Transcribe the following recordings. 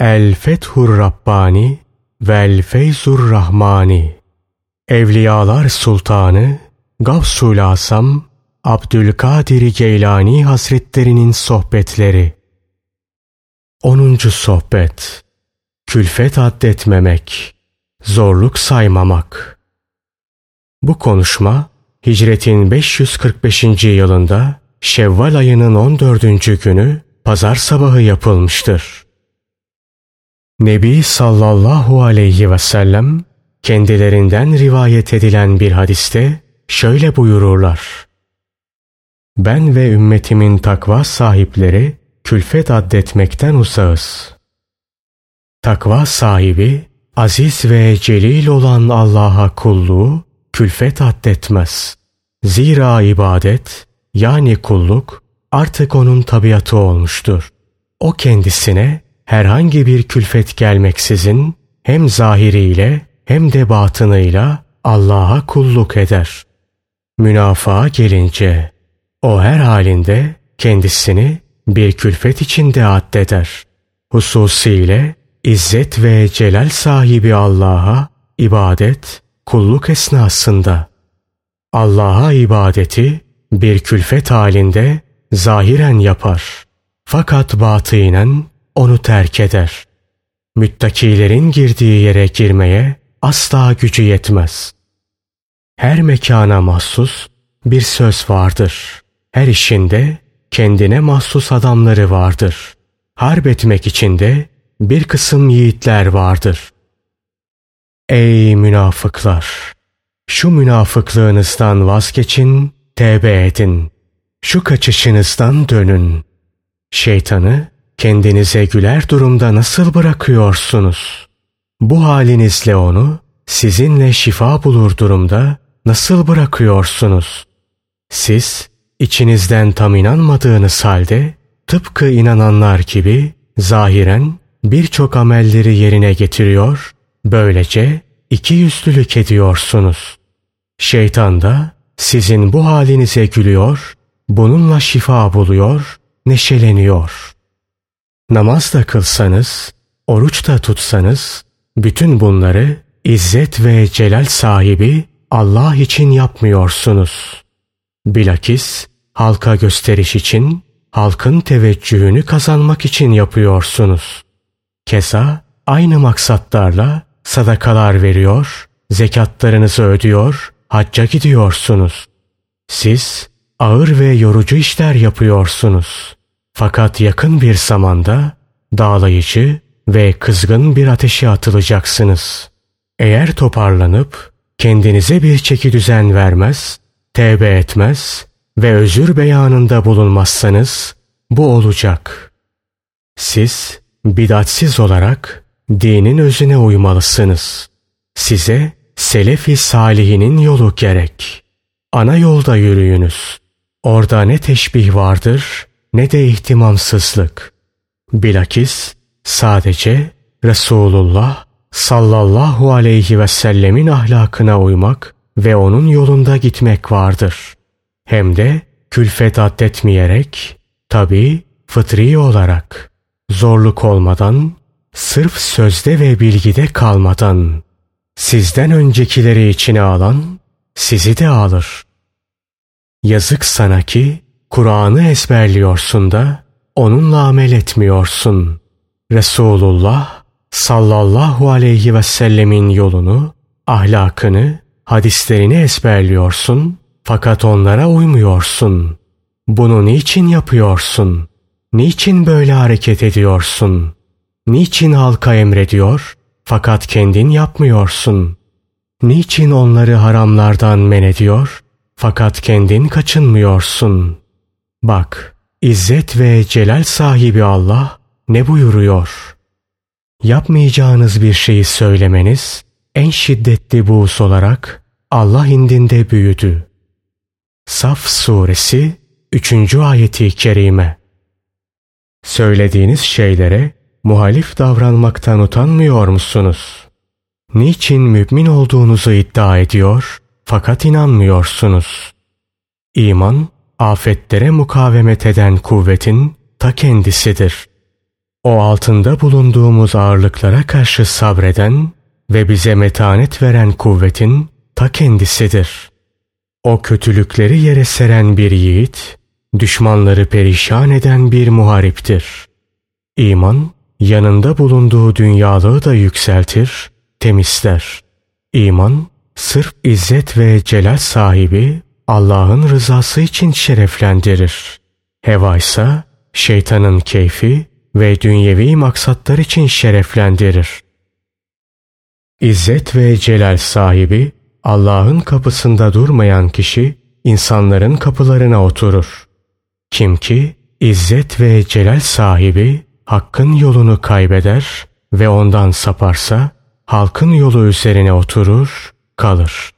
El Fethur Rabbani vel Feyzur Rahmani. Evliyalar Sultanı Gavsul Asam Abdülkadir-i Ceylani Hazretlerinin sohbetleri. 10. sohbet. Külfet addetmemek, zorluk saymamak. Bu konuşma Hicretin 545. yılında Şevval ayının 14. günü pazar sabahı yapılmıştır. Nebi sallallahu aleyhi ve sellem kendilerinden rivayet edilen bir hadiste şöyle buyururlar: Ben ve ümmetimin takva sahipleri külfet addetmekten uzağız. Takva sahibi, aziz ve celil olan Allah'a kulluğu külfet addetmez. Zira ibadet, yani kulluk, artık onun tabiatı olmuştur. O kendisine herhangi bir külfet gelmeksizin hem zahiriyle hem de batınıyla Allah'a kulluk eder. Münafığa gelince, o her halinde kendisini bir külfet içinde addeder. Hususiyle izzet ve celal sahibi Allah'a ibadet, kulluk esnasında. Allah'a ibadeti bir külfet halinde zahiren yapar. Fakat batınen onu terk eder. Müttakilerin girdiği yere girmeye asla gücü yetmez. Her mekana mahsus bir söz vardır. Her işinde kendine mahsus adamları vardır. Harp etmek için de bir kısım yiğitler vardır. Ey münafıklar! Şu münafıklığınızdan vazgeçin, tevbe edin. Şu kaçışınızdan dönün. Şeytanı kendinize güler durumda nasıl bırakıyorsunuz? Bu halinizle onu sizinle şifa bulur durumda nasıl bırakıyorsunuz? Siz içinizden tam inanmadığınız halde tıpkı inananlar gibi zahiren birçok amelleri yerine getiriyor, böylece ikiyüzlülük ediyorsunuz. Şeytan da sizin bu halinize gülüyor, bununla şifa buluyor, neşeleniyor. Namaz da kılsanız, oruç da tutsanız, bütün bunları izzet ve celal sahibi Allah için yapmıyorsunuz. Bilakis halka gösteriş için, halkın teveccühünü kazanmak için yapıyorsunuz. Keza aynı maksatlarla sadakalar veriyor, zekatlarınızı ödüyor, hacca gidiyorsunuz. Siz ağır ve yorucu işler yapıyorsunuz. Fakat yakın bir zamanda dağlayıcı ve kızgın bir ateşe atılacaksınız. Eğer toparlanıp kendinize bir çekidüzen vermez, tevbe etmez ve özür beyanında bulunmazsanız bu olacak. Siz bidatsiz olarak dinin özüne uymalısınız. Size selef-i salihinin yolu gerek. Ana yolda yürüyünüz. Orada ne teşbih vardır ne de ihtimamsızlık. Bilakis sadece Resulullah sallallahu aleyhi ve sellemin ahlakına uymak ve onun yolunda gitmek vardır. Hem de külfet addetmeyerek, tabii fıtri olarak, zorluk olmadan, sırf sözde ve bilgide kalmadan, sizden öncekileri içine alan sizi de alır. Yazık sana ki Kur'an'ı ezberliyorsun da onunla amel etmiyorsun. Resulullah sallallahu aleyhi ve sellemin yolunu, ahlakını, hadislerini ezberliyorsun fakat onlara uymuyorsun. Bunu niçin yapıyorsun? Niçin böyle hareket ediyorsun? Niçin halka emrediyor fakat kendin yapmıyorsun? Niçin onları haramlardan men ediyor fakat kendin kaçınmıyorsun? Bak, izzet ve celal sahibi Allah ne buyuruyor? Yapmayacağınız bir şeyi söylemeniz en şiddetli buğz olarak Allah indinde büyüdü. Saf Suresi 3. ayeti kerime. Söylediğiniz şeylere muhalif davranmaktan utanmıyor musunuz? Niçin mümin olduğunuzu iddia ediyor fakat inanmıyorsunuz? İman, afetlere mukavemet eden kuvvetin ta kendisidir. O altında bulunduğumuz ağırlıklara karşı sabreden ve bize metanet veren kuvvetin ta kendisidir. O kötülükleri yere seren bir yiğit, düşmanları perişan eden bir muhariptir. İman, yanında bulunduğu dünyalığı da yükseltir, temizler. İman, sırf izzet ve celal sahibi Allah'ın rızası için şereflendirir. Heva ise şeytanın keyfi ve dünyevi maksatlar için şereflendirir. İzzet ve celal sahibi Allah'ın kapısında durmayan kişi insanların kapılarına oturur. Kim ki izzet ve celal sahibi Hakk'ın yolunu kaybeder ve ondan saparsa halkın yolu üzerine oturur, kalır.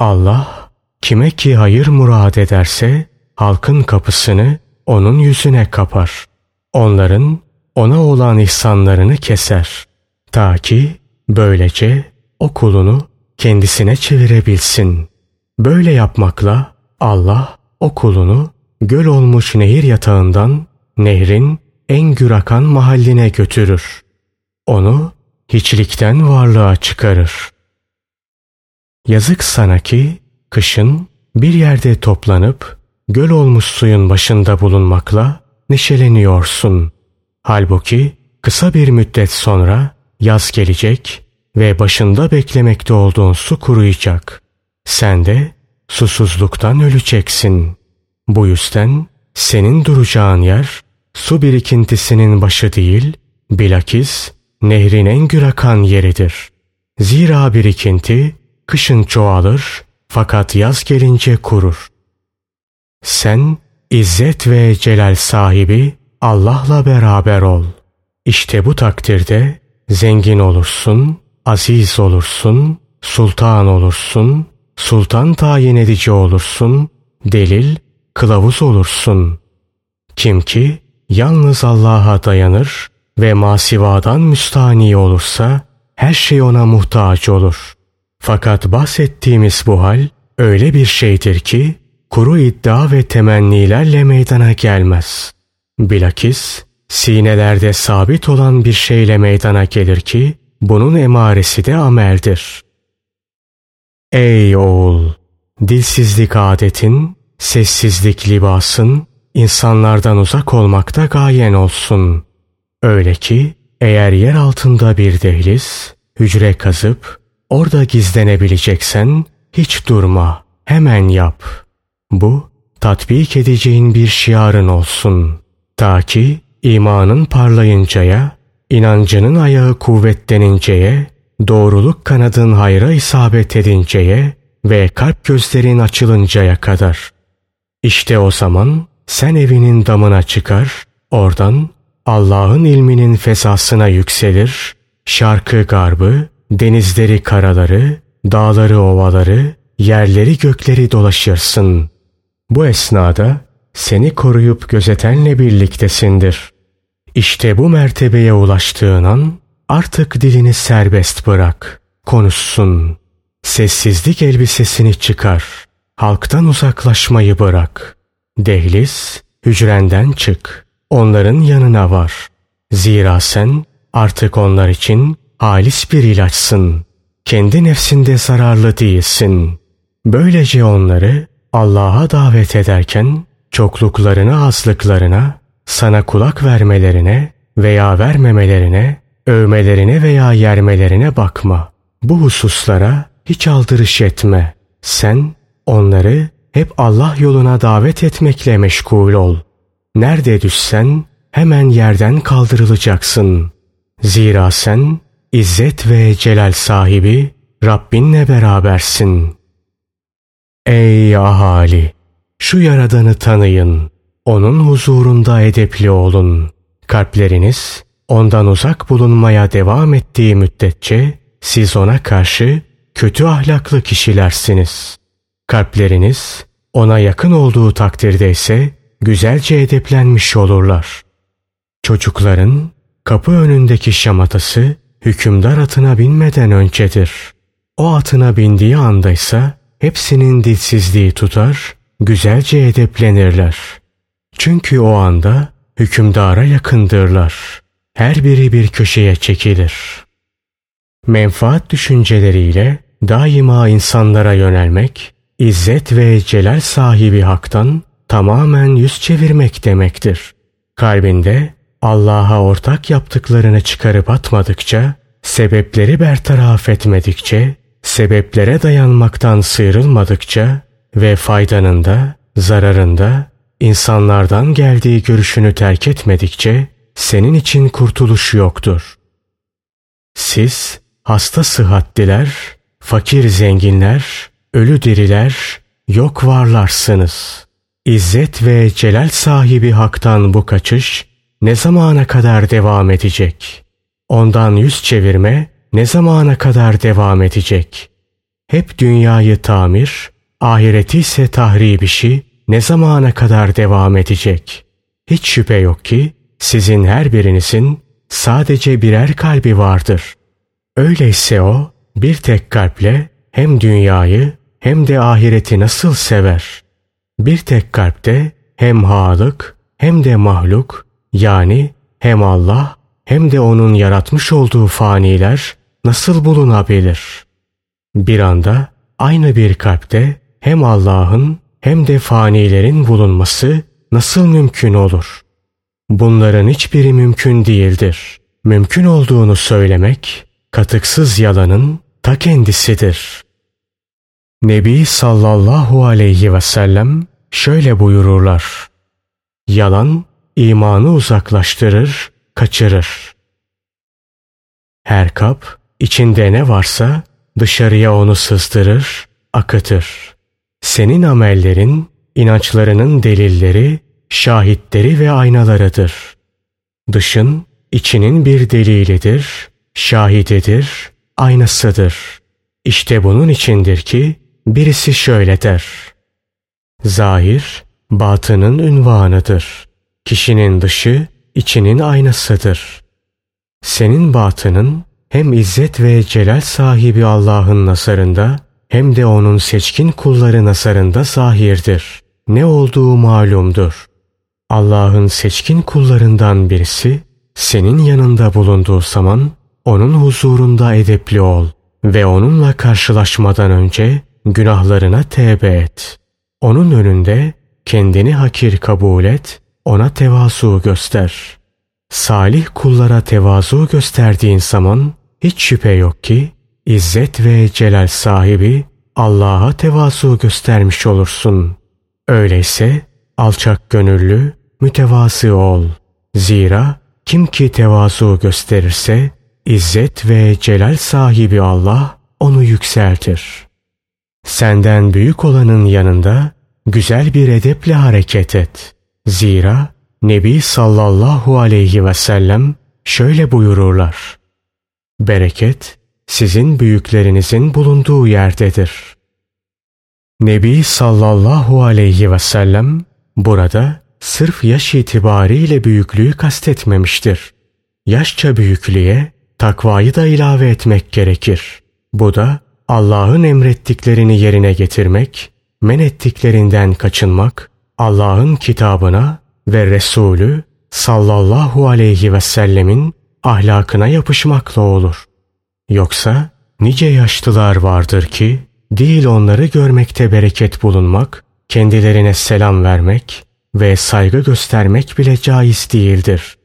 Allah kime ki hayır murad ederse halkın kapısını onun yüzüne kapar. Onların ona olan ihsanlarını keser. Ta ki böylece o kulunu kendisine çevirebilsin. Böyle yapmakla Allah o kulunu göl olmuş nehir yatağından nehrin en gür akan mahalline götürür. Onu hiçlikten varlığa çıkarır. Yazık sana ki kışın bir yerde toplanıp göl olmuş suyun başında bulunmakla neşeleniyorsun. Halbuki kısa bir müddet sonra yaz gelecek ve başında beklemekte olduğun su kuruyacak. Sen de susuzluktan öleceksin. Bu yüzden senin duracağın yer su birikintisinin başı değil, bilakis nehrin en gür akan yeridir. Zira birikinti kışın çoğalır fakat yaz gelince kurur. Sen izzet ve celal sahibi Allah'la beraber ol. İşte bu takdirde zengin olursun, aziz olursun, sultan olursun, sultan tayin edici olursun, delil, kılavuz olursun. Kim ki yalnız Allah'a dayanır ve masivadan müstahni olursa her şey ona muhtaç olur. Fakat bahsettiğimiz bu hal öyle bir şeydir ki kuru iddia ve temennilerle meydana gelmez. Bilakis sinelerde sabit olan bir şeyle meydana gelir ki bunun emaresi de ameldir. Ey oğul! Dilsizlik adetin, sessizlik libasın, insanlardan uzak olmakta gayen olsun. Öyle ki eğer yer altında bir dehliz, hücre kazıp orada gizlenebileceksen hiç durma, hemen yap. Bu tatbik edeceğin bir şiarın olsun. Ta ki imanın parlayıncaya, inancının ayağı kuvvetleninceye, doğruluk kanadın hayra isabet edinceye ve kalp gözlerin açılıncaya kadar. İşte o zaman sen evinin damına çıkar, oradan Allah'ın ilminin fesasına yükselir, şarkı garbı, denizleri karaları, dağları ovaları, yerleri gökleri dolaşırsın. Bu esnada seni koruyup gözetenle birliktesindir. İşte bu mertebeye ulaştığın an artık dilini serbest bırak, konuşsun. Sessizlik elbisesini çıkar, halktan uzaklaşmayı bırak. Dehliz, hücrenden çık, onların yanına var. Zira sen artık onlar için halis bir ilaçsın. Kendi nefsinde zararlı değilsin. Böylece onları Allah'a davet ederken çokluklarına, azlıklarına, sana kulak vermelerine veya vermemelerine, övmelerine veya yermelerine bakma. Bu hususlara hiç aldırış etme. Sen onları hep Allah yoluna davet etmekle meşgul ol. Nerede düşsen hemen yerden kaldırılacaksın. Zira sen izzet ve celal sahibi Rabbinle berabersin. Ey ahali! Şu Yaradan'ı tanıyın. Onun huzurunda edepli olun. Kalpleriniz ondan uzak bulunmaya devam ettiği müddetçe siz ona karşı kötü ahlaklı kişilersiniz. Kalpleriniz ona yakın olduğu takdirde ise güzelce edeplenmiş olurlar. Çocukların kapı önündeki şamatası hükümdar atına binmeden öncedir. O atına bindiği andaysa hepsinin dilsizliği tutar, güzelce edeplenirler. Çünkü o anda hükümdara yakındırlar. her biri bir köşeye çekilir. Menfaat düşünceleriyle daima insanlara yönelmek, izzet ve celal sahibi haktan tamamen yüz çevirmek demektir. Kalbinde Allah'a ortak yaptıklarını çıkarıp atmadıkça, sebepleri bertaraf etmedikçe, sebeplere dayanmaktan sıyrılmadıkça ve faydanın da, zararın da, insanlardan geldiği görüşünü terk etmedikçe senin için kurtuluş yoktur. Siz hasta sıhhatliler, fakir zenginler, ölü diriler, yok varlarsınız. İzzet ve celal sahibi haktan bu kaçış ne zamana kadar devam edecek? Ondan yüz çevirme ne zamana kadar devam edecek? Hep dünyayı tamir, ahireti ise tahrip işi ne zamana kadar devam edecek? Hiç şüphe yok ki sizin her birinizin sadece birer kalbi vardır. Öyleyse o bir tek kalple hem dünyayı hem de ahireti nasıl sever? Bir tek kalpte hem halık hem de mahluk, yani hem Allah hem de onun yaratmış olduğu faniler nasıl bulunabilir? Bir anda aynı bir kalpte hem Allah'ın hem de fanilerin bulunması nasıl mümkün olur? Bunların hiçbiri mümkün değildir. Mümkün olduğunu söylemek, katıksız yalanın ta kendisidir. Nebi sallallahu aleyhi ve sellem şöyle buyururlar: yalan imanı uzaklaştırır, kaçırır. Her kap içinde ne varsa dışarıya onu sızdırır, akıtır. Senin amellerin, inançlarının delilleri, şahitleri ve aynalarıdır. Dışın, içinin bir delilidir, şahididir, aynasıdır. İşte bunun içindir ki birisi şöyle der: zahir, batının ünvanıdır. Kişinin dışı, içinin aynasıdır. Senin batının hem izzet ve celal sahibi Allah'ın nazarında hem de onun seçkin kulları nazarında zahirdir. Ne olduğu malumdur. Allah'ın seçkin kullarından birisi senin yanında bulunduğu zaman onun huzurunda edepli ol ve onunla karşılaşmadan önce günahlarına tevbe et. Onun önünde kendini hakir kabul et, ona tevazu göster. Salih kullara tevazu gösterdiğin zaman hiç şüphe yok ki İzzet ve celal sahibi Allah'a tevazu göstermiş olursun. Öyleyse alçak gönüllü, mütevazı ol. Zira kim ki tevazu gösterirse İzzet ve celal sahibi Allah onu yükseltir. Senden büyük olanın yanında güzel bir edeple hareket et. Zira Nebi sallallahu aleyhi ve sellem şöyle buyururlar: bereket sizin büyüklerinizin bulunduğu yerdedir. Nebi sallallahu aleyhi ve sellem burada sırf yaş itibariyle büyüklüğü kastetmemiştir. Yaşça büyüklüğe takvayı da ilave etmek gerekir. Bu da Allah'ın emrettiklerini yerine getirmek, men ettiklerinden kaçınmak, Allah'ın kitabına ve Resulü sallallahu aleyhi ve sellemin ahlakına yapışmakla olur. Yoksa nice yaşlılar vardır ki, değil onları görmekte bereket bulunmak, kendilerine selam vermek ve saygı göstermek bile caiz değildir.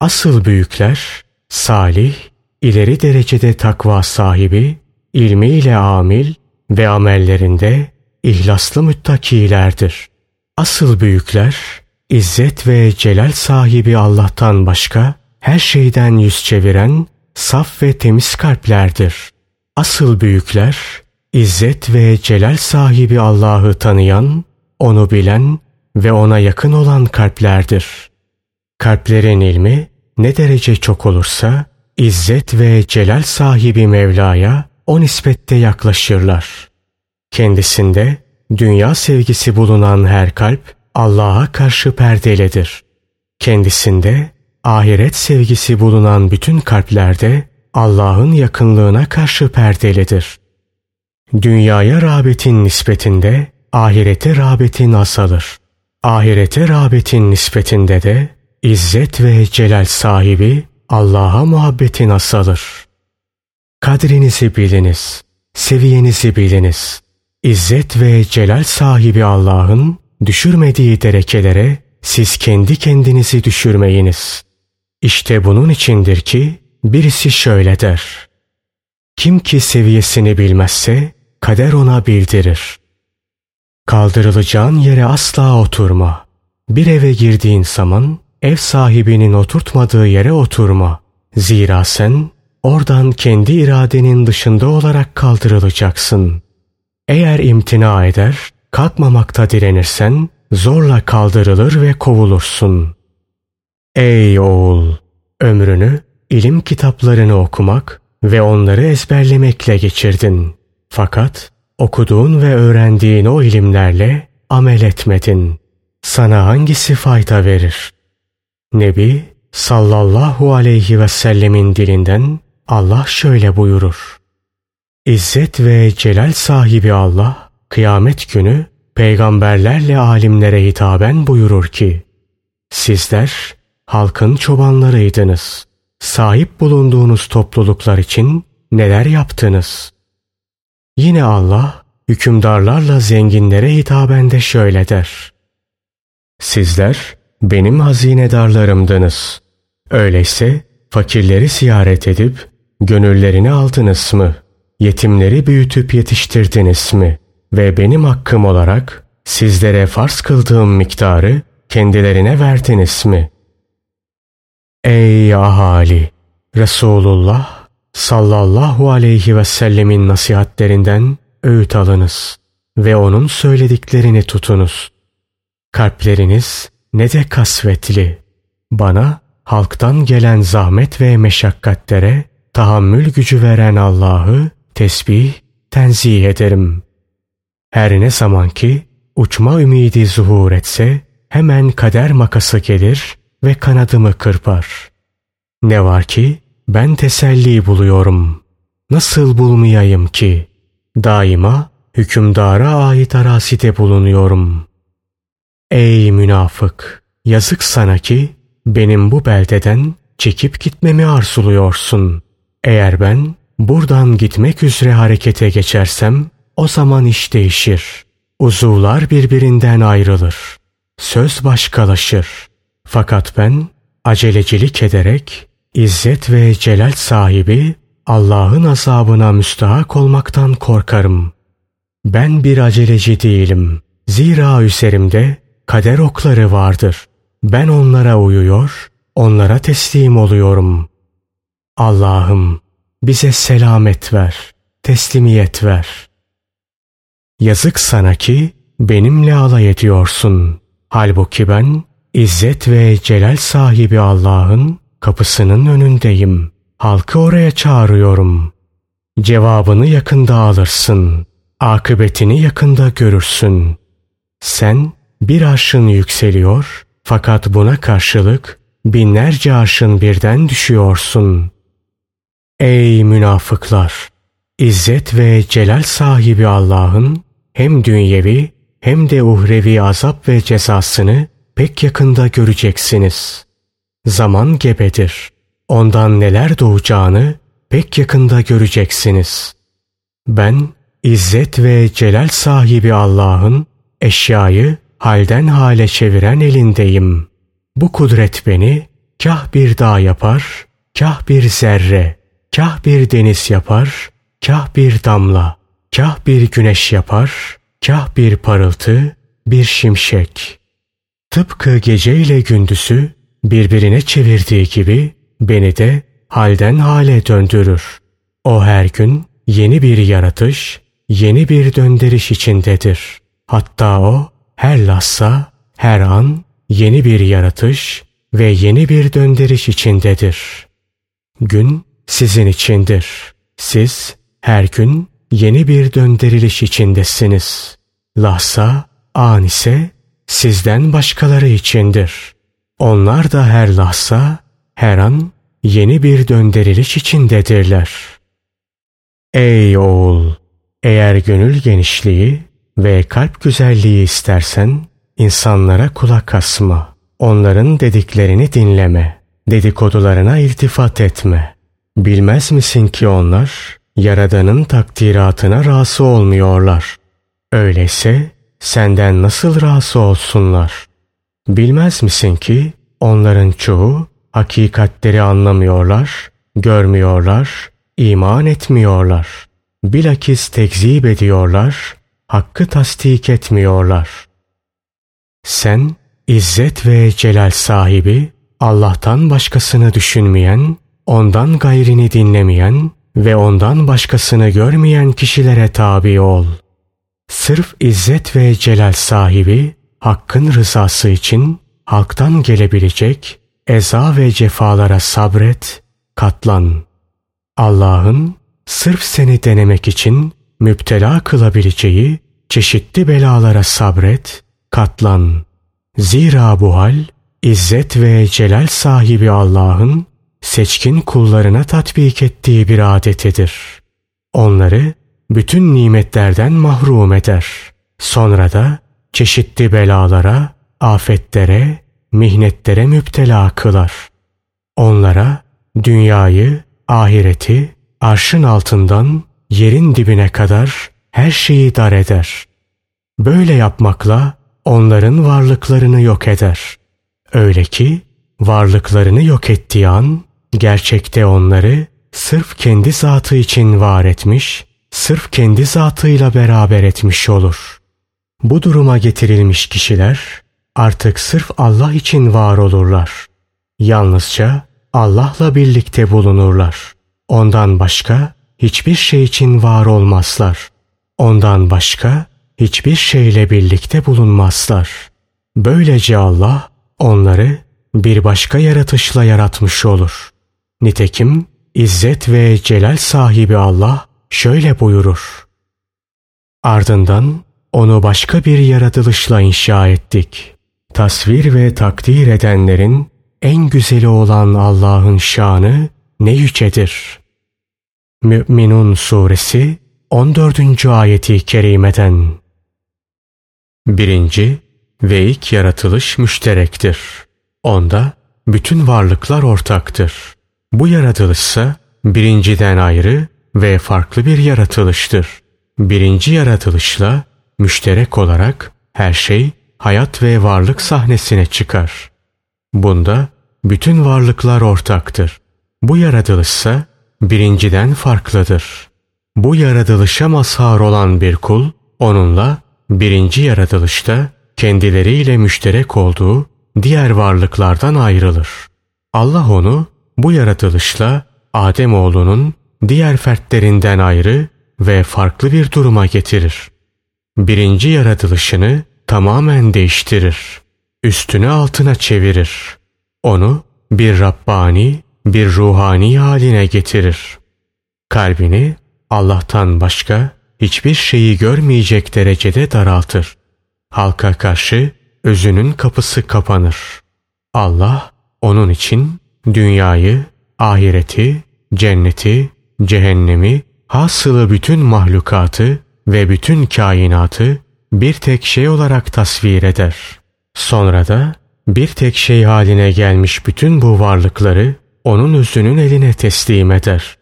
Asıl büyükler, salih, ileri derecede takva sahibi, ilmiyle amil ve amellerinde ihlaslı müttakilerdir. Asıl büyükler, izzet ve celal sahibi Allah'tan başka her şeyden yüz çeviren saf ve temiz kalplerdir. Asıl büyükler, İzzet ve celal sahibi Allah'ı tanıyan, onu bilen ve ona yakın olan kalplerdir. Kalplerin ilmi ne derece çok olursa, İzzet ve celal sahibi Mevla'ya o nispette yaklaşırlar. Kendisinde dünya sevgisi bulunan her kalp Allah'a karşı perdelidir. Kendisinde ahiret sevgisi bulunan bütün kalplerde Allah'ın yakınlığına karşı perdelidir. Dünyaya rağbetin nispetinde ahirete rağbetin azalır. Ahirete rağbetin nispetinde de İzzet ve celal sahibi Allah'a muhabbeti nasıldır? Kadrinizi biliniz, seviyenizi biliniz. İzzet ve celal sahibi Allah'ın düşürmediği derecelere siz kendi kendinizi düşürmeyiniz. İşte bunun içindir ki birisi şöyle der: kim ki seviyesini bilmezse kader ona bildirir. Kaldırılacağın yere asla oturma. Bir eve girdiğin zaman ev sahibinin oturtmadığı yere oturma. Zira sen oradan kendi iradenin dışında olarak kaldırılacaksın. Eğer imtina eder, kalkmamakta direnirsen zorla kaldırılır ve kovulursun. Ey oğul! Ömrünü ilim kitaplarını okumak ve onları ezberlemekle geçirdin. Fakat okuduğun ve öğrendiğin o ilimlerle amel etmedin. Sana hangisi fayda verir? Nebi sallallahu aleyhi ve sellemin dilinden Allah şöyle buyurur: İzzet ve celal sahibi Allah kıyamet günü peygamberlerle alimlere hitaben buyurur ki: sizler halkın çobanlarıydınız. Sahip bulunduğunuz topluluklar için neler yaptınız? Yine Allah hükümdarlarla zenginlere hitaben de şöyle der: sizler benim hazinedarlarımdınız. Öyleyse fakirleri ziyaret edip gönüllerini aldınız mı? Yetimleri büyütüp yetiştirdiniz mi? Ve benim hakkım olarak sizlere farz kıldığım miktarı kendilerine verdiniz mi? Ey ahali! Resulullah sallallahu aleyhi ve sellemin nasihatlerinden öğüt alınız ve onun söylediklerini tutunuz. Kalpleriniz ne de kasvetli. Bana halktan gelen zahmet ve meşakkatlere tahammül gücü veren Allah'ı tesbih, tenzih ederim. Her ne zaman ki uçma ümidi zuhur etse hemen kader makası gelir ve kanadımı kırpar. Ne var ki ben teselli buluyorum. Nasıl bulmayayım ki? Daima hükümdara ait arazide bulunuyorum. Ey münafık! Yazık sana ki benim bu beldeden çekip gitmemi arzuluyorsun. Eğer ben buradan gitmek üzere harekete geçersem o zaman iş değişir. Uzuvlar birbirinden ayrılır. Söz başkalaşır. Fakat ben acelecilik ederek İzzet ve celal sahibi Allah'ın azabına müstahak olmaktan korkarım. Ben bir aceleci değilim. Zira üzerimde kader okları vardır. Ben onlara uyuyor, onlara teslim oluyorum. Allah'ım bize selamet ver, teslimiyet ver. Yazık sana ki benimle alay ediyorsun. Halbuki ben İzzet ve celal sahibi Allah'ın kapısının önündeyim. Halkı oraya çağırıyorum. Cevabını yakında alırsın. Akıbetini yakında görürsün. Sen bir arşın yükseliyor, fakat buna karşılık binlerce arşın birden düşüyorsun. Ey münafıklar! İzzet ve celal sahibi Allah'ın hem dünyevi hem de uhrevi azap ve cezasını pek yakında göreceksiniz. Zaman gebedir. Ondan neler doğacağını pek yakında göreceksiniz. Ben İzzet ve celal sahibi Allah'ın eşyayı halden hale çeviren elindeyim. Bu kudret beni kah bir dağ yapar, kah bir zerre, kah bir deniz yapar, kah bir damla, kah bir güneş yapar, kah bir parıltı, bir şimşek. Tıpkı geceyle gündüzü birbirine çevirdiği gibi beni de halden hale döndürür. O her gün yeni bir yaratış, yeni bir döndürüş içindedir. Hatta o her lahza, her an yeni bir yaratış ve yeni bir döndürüş içindedir. Gün sizin içindir. Siz her gün yeni bir döndürülüş içindesiniz. Lahza, an ise sizden başkaları içindir. Onlar da her lahza, her an yeni bir döndürülüş içindedirler. Ey oğul! Eğer gönül genişliği ve kalp güzelliği istersen insanlara kulak asma. Onların dediklerini dinleme. dedikodularına iltifat etme. Bilmez misin ki onlar Yaradan'ın takdiratına razı olmuyorlar. Öyleyse senden nasıl razı olsunlar? Bilmez misin ki onların çoğu hakikatleri anlamıyorlar, görmüyorlar, iman etmiyorlar. Bilakis tekzip ediyorlar, hakkı tasdik etmiyorlar. Sen izzet ve celal sahibi, Allah'tan başkasını düşünmeyen, ondan gayrini dinlemeyen ve ondan başkasını görmeyen kişilere tabi ol. Sırf izzet ve celal sahibi, hakkın rızası için halktan gelebilecek eza ve cefalara sabret, katlan. Allah'ın sırf seni denemek için müptela kılabileceği çeşitli belalara sabret, katlan. Zira bu hal, izzet ve celal sahibi Allah'ın seçkin kullarına tatbik ettiği bir adetidir. Onları bütün nimetlerden mahrum eder. Sonra da çeşitli belalara, afetlere, mihnetlere müptela kılar. Onlara dünyayı, ahireti, arşın altından yerin dibine kadar her şeyi dar eder. Böyle yapmakla onların varlıklarını yok eder. Öyle ki varlıklarını yok ettiği an gerçekte onları sırf kendi zatı için var etmiş, sırf kendi zatıyla beraber etmiş olur. Bu duruma getirilmiş kişiler artık sırf Allah için var olurlar. Yalnızca Allah'la birlikte bulunurlar. Ondan başka hiçbir şey için var olmazlar. Ondan başka hiçbir şeyle birlikte bulunmazlar. Böylece Allah onları bir başka yaratışla yaratmış olur. Nitekim İzzet ve Celal sahibi Allah şöyle buyurur: "Ardından onu başka bir yaratılışla inşa ettik. Tasvir ve takdir edenlerin en güzeli olan Allah'ın şanı ne yücedir." Mü'minun Suresi 14. ayeti kerimeden. 1. Ve ilk yaratılış müşterektir. Onda bütün varlıklar ortaktır. Bu yaratılışsa birinciden ayrı ve farklı bir yaratılıştır. Birinci yaratılışla müşterek olarak her şey hayat ve varlık sahnesine çıkar. Bunda bütün varlıklar ortaktır. Bu yaratılışsa birinciden farklıdır. Bu yaratılışa mazhar olan bir kul, onunla birinci yaratılışta kendileriyle müşterek olduğu diğer varlıklardan ayrılır. Allah onu bu yaratılışla Ademoğlunun diğer fertlerinden ayrı ve farklı bir duruma getirir. Birinci yaratılışını tamamen değiştirir. Üstüne altına çevirir. Onu bir Rabbani, bir ruhani haline getirir. Kalbini Allah'tan başka hiçbir şeyi görmeyecek derecede daraltır. Halka karşı özünün kapısı kapanır. Allah onun için dünyayı, ahireti, cenneti, cehennemi, hasılı bütün mahlukatı ve bütün kainatı bir tek şey olarak tasvir eder. Sonra da bir tek şey haline gelmiş bütün bu varlıkları onun özünün eline teslim eder.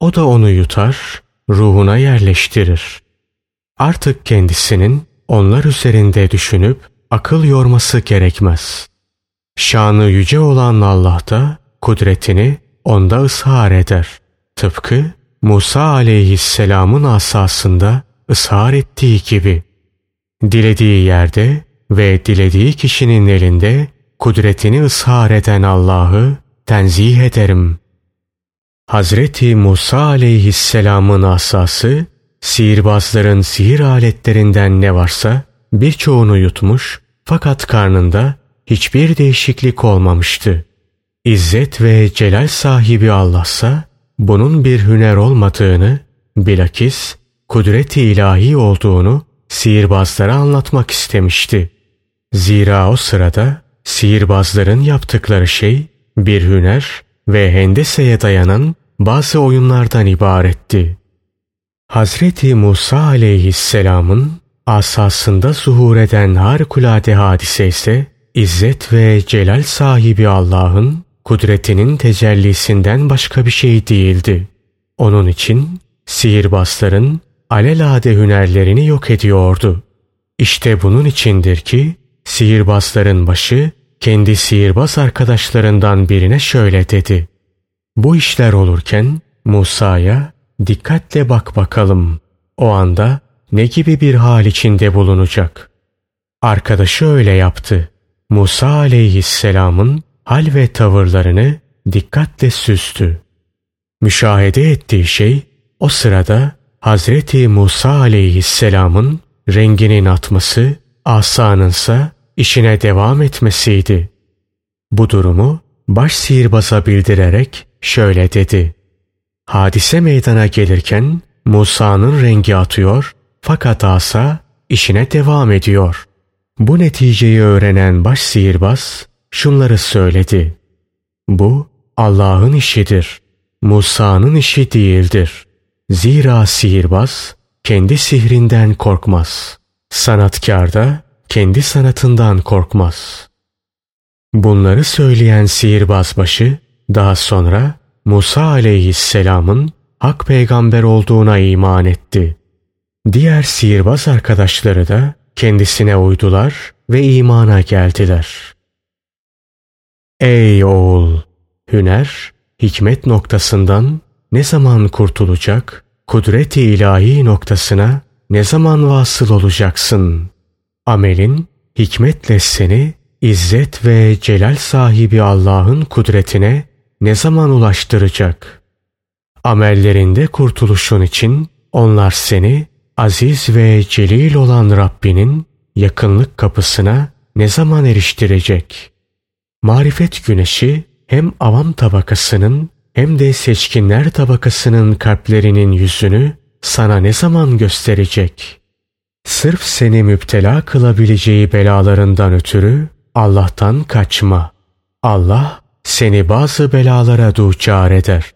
O da onu yutar, ruhuna yerleştirir. Artık kendisinin onlar üzerinde düşünüp akıl yorması gerekmez. Şanı yüce olan Allah da kudretini onda ızhar eder. Tıpkı Musa aleyhisselamın asasında ızhar ettiği gibi. Dilediği yerde ve dilediği kişinin elinde kudretini ızhar eden Allah'ı tenzih ederim. Hazreti Musa aleyhisselamın asası, sihirbazların sihir aletlerinden ne varsa birçoğunu yutmuş, fakat karnında hiçbir değişiklik olmamıştı. İzzet ve celal sahibi Allah'sa bunun bir hüner olmadığını, bilakis kudret-i ilahi olduğunu sihirbazlara anlatmak istemişti. Zira o sırada sihirbazların yaptıkları şey bir hüner ve hendeseye dayanan bazı oyunlardan ibaretti. Hazreti Musa aleyhisselamın asasında zuhur eden harikulade hadise ise İzzet ve celal sahibi Allah'ın kudretinin tecellisinden başka bir şey değildi. Onun için sihirbazların alelade hünerlerini yok ediyordu. İşte bunun içindir ki sihirbazların başı kendi sihirbaz arkadaşlarından birine şöyle dedi: "Bu işler olurken Musa'ya dikkatle bak bakalım. O anda ne gibi bir hal içinde bulunacak?" Arkadaşı öyle yaptı. Musa aleyhisselamın hal ve tavırlarını dikkatle süzdü. Müşahede ettiği şey o sırada Hazreti Musa aleyhisselamın renginin atması, asanınsa işine devam etmesiydi. Bu durumu baş sihirbaza bildirerek şöyle dedi: "Hadise meydana gelirken Musa'nın rengi atıyor fakat asa işine devam ediyor." Bu neticeyi öğrenen baş sihirbaz şunları söyledi: "Bu Allah'ın işidir. Musa'nın işi değildir. Zira sihirbaz kendi sihrinden korkmaz. Sanatkar da kendi sanatından korkmaz." Bunları söyleyen sihirbaz başı daha sonra Musa aleyhisselamın hak peygamber olduğuna iman etti. Diğer sihirbaz arkadaşları da kendisine uydular ve imana geldiler. Ey oğul! Hüner, hikmet noktasından ne zaman kurtulacak, kudret-i ilahi noktasına ne zaman vasıl olacaksın? Amelin, hikmetle seni, izzet ve celal sahibi Allah'ın kudretine ne zaman ulaştıracak? Amellerinde kurtuluşun için onlar seni, aziz ve celil olan Rabbinin yakınlık kapısına ne zaman eriştirecek? Marifet güneşi hem avam tabakasının hem de seçkinler tabakasının kalplerinin yüzünü sana ne zaman gösterecek? Sırf seni müptela kılabileceği belalarından ötürü Allah'tan kaçma. Allah seni bazı belalara duçar eder.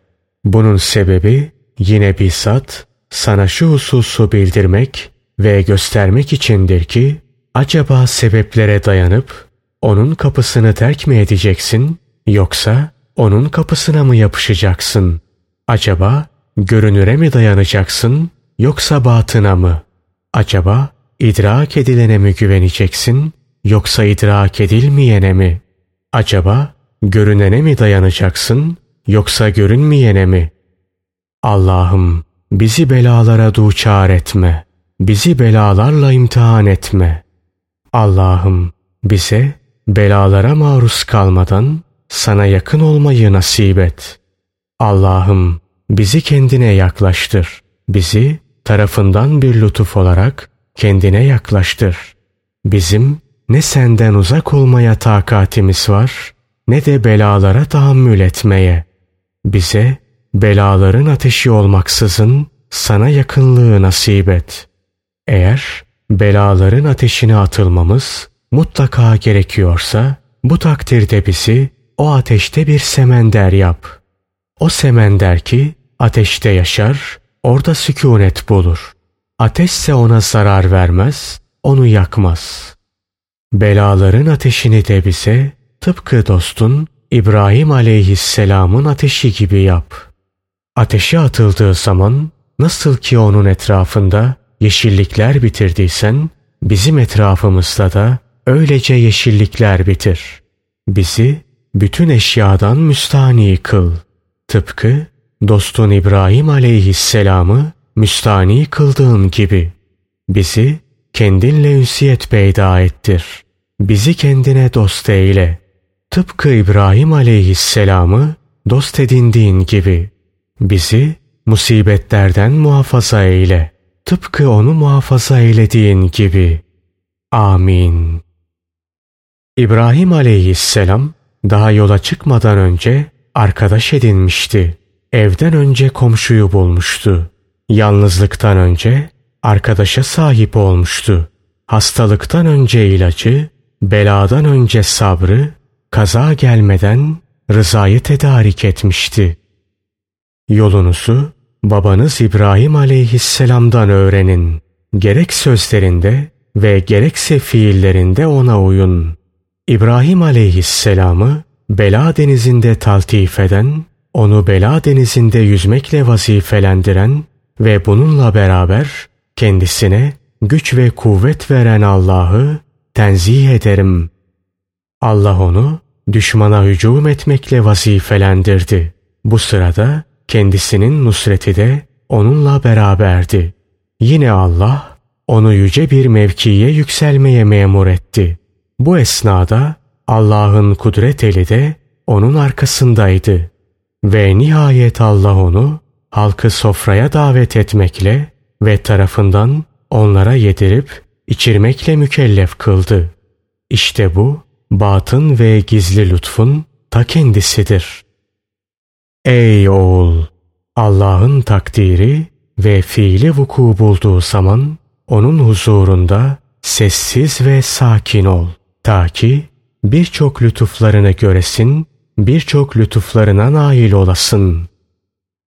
Bunun sebebi yine bizzat sana şu hususu bildirmek ve göstermek içindir ki acaba sebeplere dayanıp onun kapısını terk mi edeceksin yoksa onun kapısına mı yapışacaksın? Acaba görünüre mi dayanacaksın yoksa batına mı? Acaba idrak edilene mi güveneceksin yoksa idrak edilmeyene mi? Acaba görünene mi dayanacaksın yoksa görünmeyene mi? Allah'ım bizi belalara duçar etme. Bizi belalarla imtihan etme. Allah'ım bize belalara maruz kalmadan sana yakın olmayı nasip et. Allah'ım bizi kendine yaklaştır. Bizi tarafından bir lütuf olarak kendine yaklaştır. Bizim ne senden uzak olmaya takatimiz var ne de belalara tahammül etmeye. Bize belaların ateşi olmaksızın sana yakınlığı nasip et. Eğer belaların ateşine atılmamız mutlaka gerekiyorsa bu takdirde bizi o ateşte bir semender yap. O semender ki ateşte yaşar, orada sükûnet bulur. Ateşse ona zarar vermez, onu yakmaz. Belaların ateşini de bize tıpkı dostun İbrahim aleyhisselamın ateşi gibi yap. Ateşe atıldığı zaman nasıl ki onun etrafında yeşillikler bitirdiysen bizim etrafımızda da öylece yeşillikler bitir. Bizi bütün eşyadan müstani kıl. Tıpkı dostun İbrahim aleyhisselamı müstani kıldığın gibi. Bizi kendinle ünsiyet peyda ettir. Bizi kendine dost eyle. Tıpkı İbrahim aleyhisselamı dost edindiğin gibi. Bizi musibetlerden muhafaza eyle. Tıpkı onu muhafaza eylediğin gibi. Amin. İbrahim aleyhisselam daha yola çıkmadan önce arkadaş edinmişti. Evden önce komşuyu bulmuştu. Yalnızlıktan önce arkadaşa sahip olmuştu. Hastalıktan önce ilacı, beladan önce sabrı, kaza gelmeden rızayı tedarik etmişti. Yolunuzu babanız İbrahim aleyhisselamdan öğrenin. Gerek sözlerinde ve gerekse fiillerinde ona uyun. İbrahim aleyhisselamı bela denizinde taltif eden, onu bela denizinde yüzmekle vazifelendiren ve bununla beraber kendisine güç ve kuvvet veren Allah'ı tenzih ederim. Allah onu düşmana hücum etmekle vazifelendirdi. Bu sırada kendisinin nusreti de onunla beraberdi. Yine Allah onu yüce bir mevkiye yükselmeye memur etti. Bu esnada Allah'ın kudret eli de onun arkasındaydı. Ve nihayet Allah onu halkı sofraya davet etmekle ve tarafından onlara yedirip içirmekle mükellef kıldı. İşte bu batın ve gizli lütfun ta kendisidir. Ey oğul! Allah'ın takdiri ve fiili vuku bulduğu zaman onun huzurunda sessiz ve sakin ol. Ta ki birçok lütuflarını göresin, birçok lütuflarına nail olasın.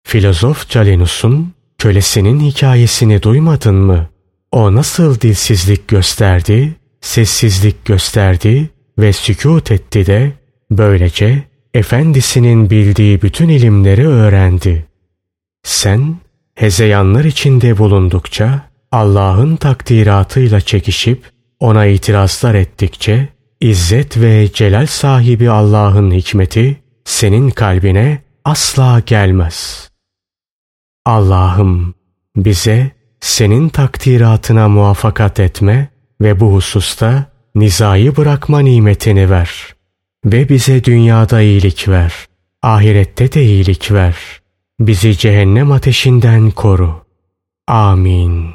Filozof Calenus'un kölesinin hikayesini duymadın mı? O nasıl dilsizlik gösterdi, sessizlik gösterdi ve sükût etti de böylece efendisinin bildiği bütün ilimleri öğrendi. Sen hezeyanlar içinde bulundukça, Allah'ın takdiratıyla çekişip ona itirazlar ettikçe, İzzet ve celal sahibi Allah'ın hikmeti senin kalbine asla gelmez. Allah'ım, bize senin takdiratına muvaffakat etme ve bu hususta nizayı bırakma nimetini ver. Ve bize dünyada iyilik ver, ahirette de iyilik ver. Bizi cehennem ateşinden koru. Amin.